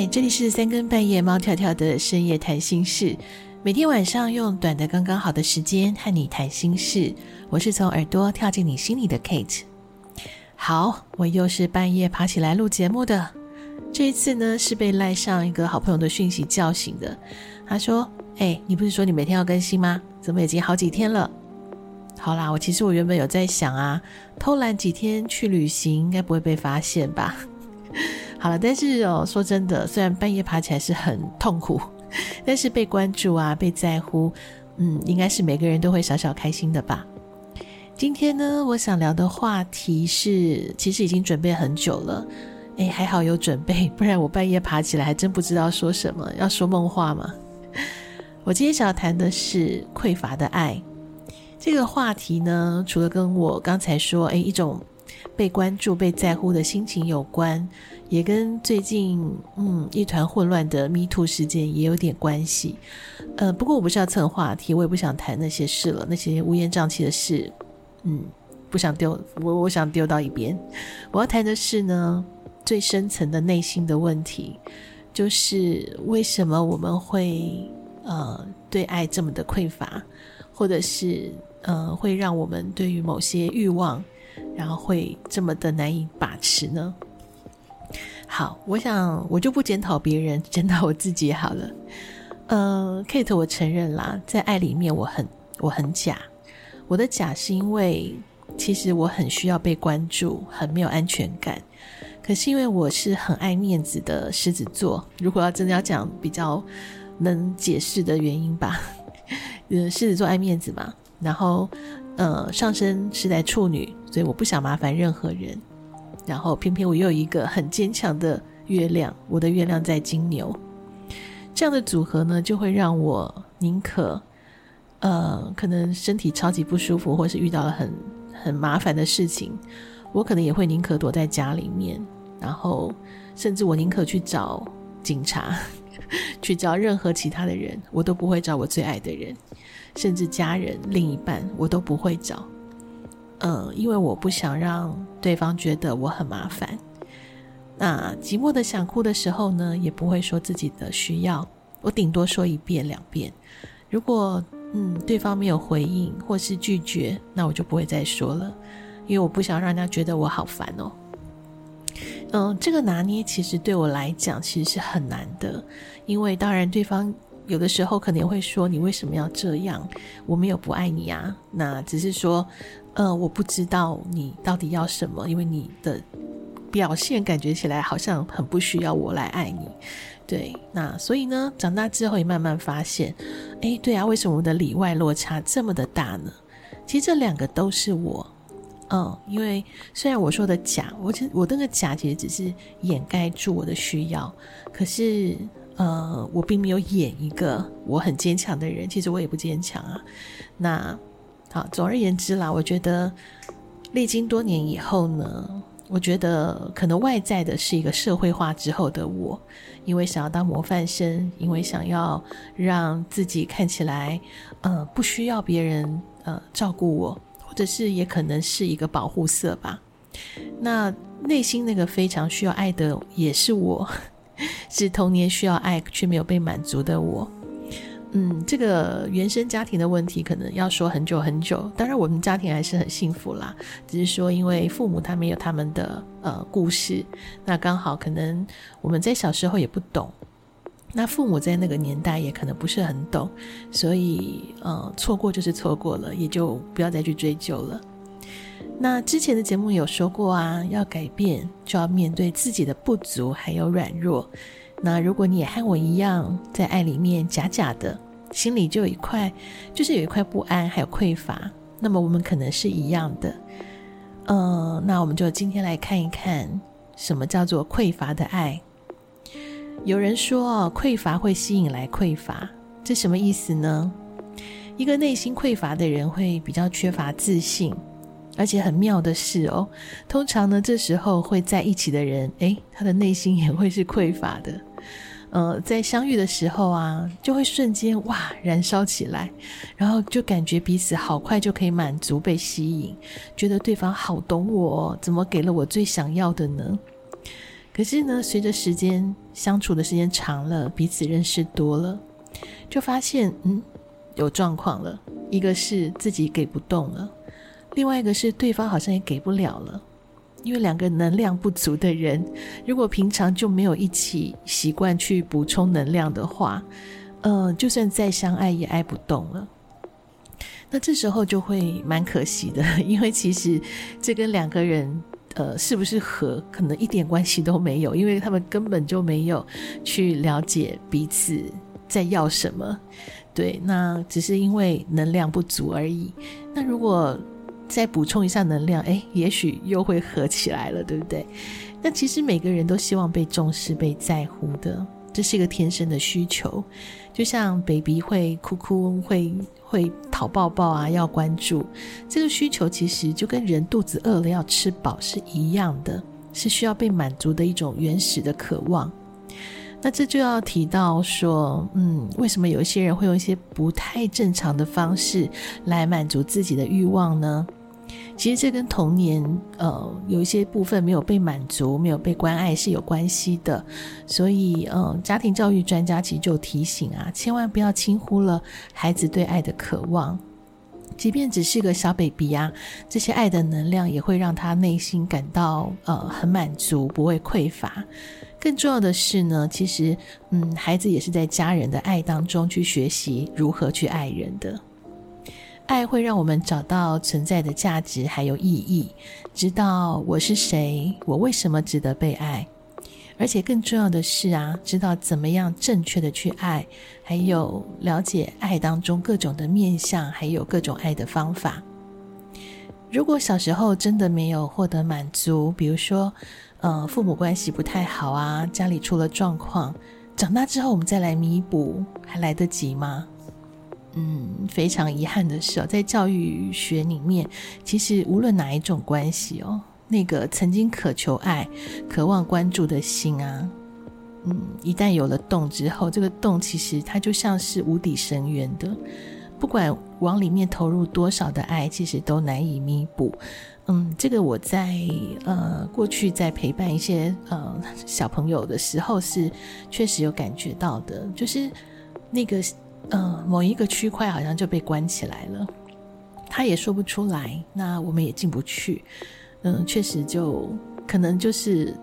嗨，这里是三更半夜猫跳跳的深夜谈心事，每天晚上用短的刚刚好的时间和你谈心事，我是从耳朵跳进你心里的 Kate。 好，我又是半夜爬起来录节目的，这一次呢是被赖上一个好朋友的讯息叫醒的。他说你不是说你每天要更新吗？怎么已经好几天了？好啦，其实我原本有在想啊，偷懒几天去旅行应该不会被发现吧。好了，但是说真的，虽然半夜爬起来是很痛苦，但是被关注啊，被在乎，应该是每个人都会小小开心的吧。今天呢，我想聊的话题是，其实已经准备很久了，还好有准备，不然我半夜爬起来还真不知道说什么，要说梦话吗？我今天想要谈的是匮乏的爱。这个话题呢，除了跟我刚才说，一种被关注被在乎的心情有关，也跟最近一团混乱的 MeToo 事件也有点关系。不过我不是要蹭话题，我也不想谈那些事了，那些乌烟瘴气的事不想丢，我想丢到一边。我要谈的是呢，最深层的内心的问题，就是为什么我们会对爱这么的匮乏，或者是会让我们对于某些欲望然后会这么的难以把持呢？好，我想我就不检讨别人，检讨我自己好了。Kate， 我承认啦，在爱里面我很假。我的假是因为其实我很需要被关注，很没有安全感。可是因为我是很爱面子的狮子座，如果要真的要讲比较能解释的原因吧，狮子座爱面子嘛，然后上升是在处女，所以我不想麻烦任何人。然后偏偏我又有一个很坚强的月亮，我的月亮在金牛，这样的组合呢，就会让我宁可可能身体超级不舒服，或是遇到了很麻烦的事情，我可能也会宁可躲在家里面，然后甚至我宁可去找警察去找任何其他的人，我都不会找我最爱的人，甚至家人另一半我都不会找。因为我不想让对方觉得我很麻烦。那寂寞的想哭的时候呢，也不会说自己的需要，我顶多说1遍2遍，如果对方没有回应或是拒绝，那我就不会再说了，因为我不想让人家觉得我好烦哦。这个拿捏其实对我来讲其实是很难的，因为当然对方有的时候可能会说，你为什么要这样，我没有不爱你啊，那只是说我不知道你到底要什么，因为你的表现感觉起来好像很不需要我来爱你。对，那所以呢，长大之后也慢慢发现，对啊，为什么我的里外落差这么的大呢？其实这两个都是我。因为虽然我说的假，我那个假其实只是掩盖住我的需要，可是我并没有演一个我很坚强的人，其实我也不坚强啊。那好，总而言之啦，我觉得历经多年以后呢，我觉得可能外在的是一个社会化之后的我，因为想要当模范生，因为想要让自己看起来不需要别人照顾我，或者是也可能是一个保护色吧。那内心那个非常需要爱的也是我，是童年需要爱却没有被满足的我。这个原生家庭的问题可能要说很久很久，当然我们家庭还是很幸福啦，只是说因为父母他们有他们的故事，那刚好可能我们在小时候也不懂，那父母在那个年代也可能不是很懂，所以错过就是错过了，也就不要再去追究了。那之前的节目有说过啊，要改变就要面对自己的不足还有软弱。那如果你也和我一样在爱里面假假的，心里就有一块不安还有匮乏，那么我们可能是一样的。那我们就今天来看一看什么叫做匮乏的爱。有人说匮乏会吸引来匮乏，这什么意思呢？一个内心匮乏的人会比较缺乏自信，而且很妙的是通常呢，这时候会在一起的人他的内心也会是匮乏的。在相遇的时候啊，就会瞬间哇燃烧起来，然后就感觉彼此好快就可以满足被吸引，觉得对方好懂我，怎么给了我最想要的呢？可是呢，随着时间相处的时间长了，彼此认识多了，就发现有状况了。一个是自己给不动了，另外一个是对方好像也给不了了。因为两个能量不足的人，如果平常就没有一起习惯去补充能量的话，就算再相爱也爱不动了。那这时候就会蛮可惜的，因为其实这跟两个人是不是合可能一点关系都没有，因为他们根本就没有去了解彼此在要什么。对，那只是因为能量不足而已。那如果再补充一下能量，也许又会合起来了，对不对？那其实每个人都希望被重视、被在乎的，这是一个天生的需求。就像 baby 会哭，会讨抱抱啊，要关注，这个需求其实就跟人肚子饿了要吃饱是一样的，是需要被满足的一种原始的渴望。那这就要提到说，为什么有一些人会用一些不太正常的方式来满足自己的欲望呢？其实这跟童年有一些部分没有被满足、没有被关爱是有关系的。所以家庭教育专家其实就提醒啊，千万不要轻忽了孩子对爱的渴望。即便只是个小 baby 啊，这些爱的能量也会让他内心感到很满足，不会匮乏。更重要的是呢，其实孩子也是在家人的爱当中去学习如何去爱人的。爱会让我们找到存在的价值还有意义，知道我是谁，我为什么值得被爱，而且更重要的是啊，知道怎么样正确的去爱，还有了解爱当中各种的面向，还有各种爱的方法。如果小时候真的没有获得满足，比如说父母关系不太好啊，家里出了状况，长大之后我们再来弥补，还来得及吗？非常遗憾的是在教育学里面，其实无论哪一种关系那个曾经渴求爱、渴望关注的心啊，一旦有了洞之后，这个洞其实它就像是无底深渊的，不管往里面投入多少的爱，其实都难以弥补。这个我在过去在陪伴一些小朋友的时候是确实有感觉到的，就是那个某一个区块好像就被关起来了，他也说不出来，那我们也进不去。确实就可能就是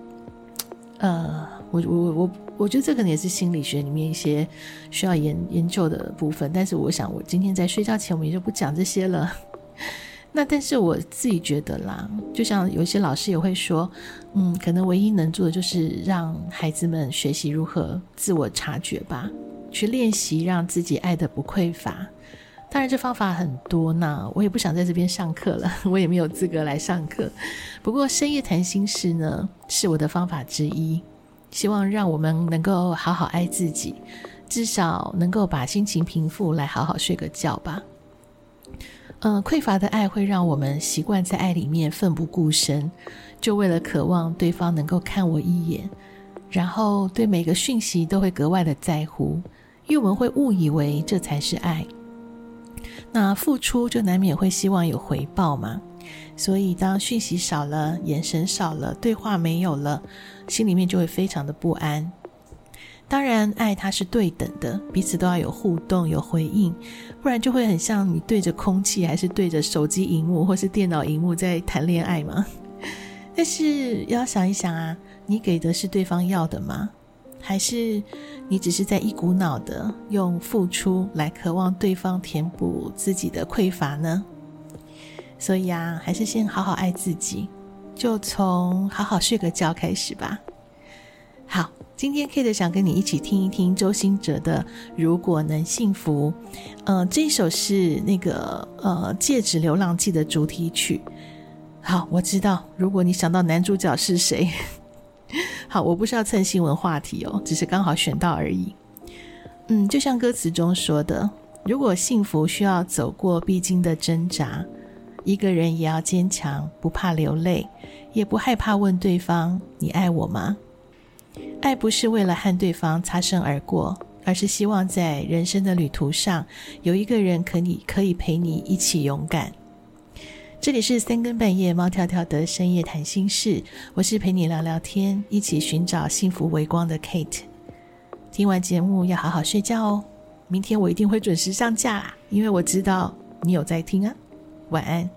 我觉得这可能也是心理学里面一些需要研究的部分，但是我想我今天在睡觉前我们也就不讲这些了。那但是我自己觉得啦，就像有些老师也会说，可能唯一能做的就是让孩子们学习如何自我察觉吧，去练习让自己爱的不匮乏。当然这方法很多，那我也不想在这边上课了，我也没有资格来上课。不过深夜谈心事呢，是我的方法之一，希望让我们能够好好爱自己，至少能够把心情平复来好好睡个觉吧。匮乏的爱会让我们习惯在爱里面奋不顾身，就为了渴望对方能够看我一眼，然后对每个讯息都会格外的在乎，因为我们会误以为这才是爱。那付出就难免会希望有回报嘛，所以当讯息少了，眼神少了，对话没有了，心里面就会非常的不安。当然爱它是对等的，彼此都要有互动有回应，不然就会很像你对着空气还是对着手机荧幕或是电脑荧幕在谈恋爱嘛。但是要想一想啊，你给的是对方要的吗？还是你只是在一股脑的用付出来渴望对方填补自己的匮乏呢？所以啊，还是先好好爱自己，就从好好睡个觉开始吧。好，今天 Kate 想跟你一起听一听周兴哲的《如果能幸福》，这首是那个《戒指流浪记》的主题曲。好，我知道，如果你想到男主角是谁。好，我不是要蹭新闻话题只是刚好选到而已。就像歌词中说的，如果幸福需要走过必经的挣扎，一个人也要坚强，不怕流泪，也不害怕问对方你爱我吗？爱不是为了和对方擦身而过，而是希望在人生的旅途上有一个人可以陪你一起勇敢。这里是三更半夜猫跳跳的深夜谈心事，我是陪你聊聊天，一起寻找幸福微光的 Kate。 听完节目要好好睡觉哦，明天我一定会准时上架啦，因为我知道你有在听啊。晚安。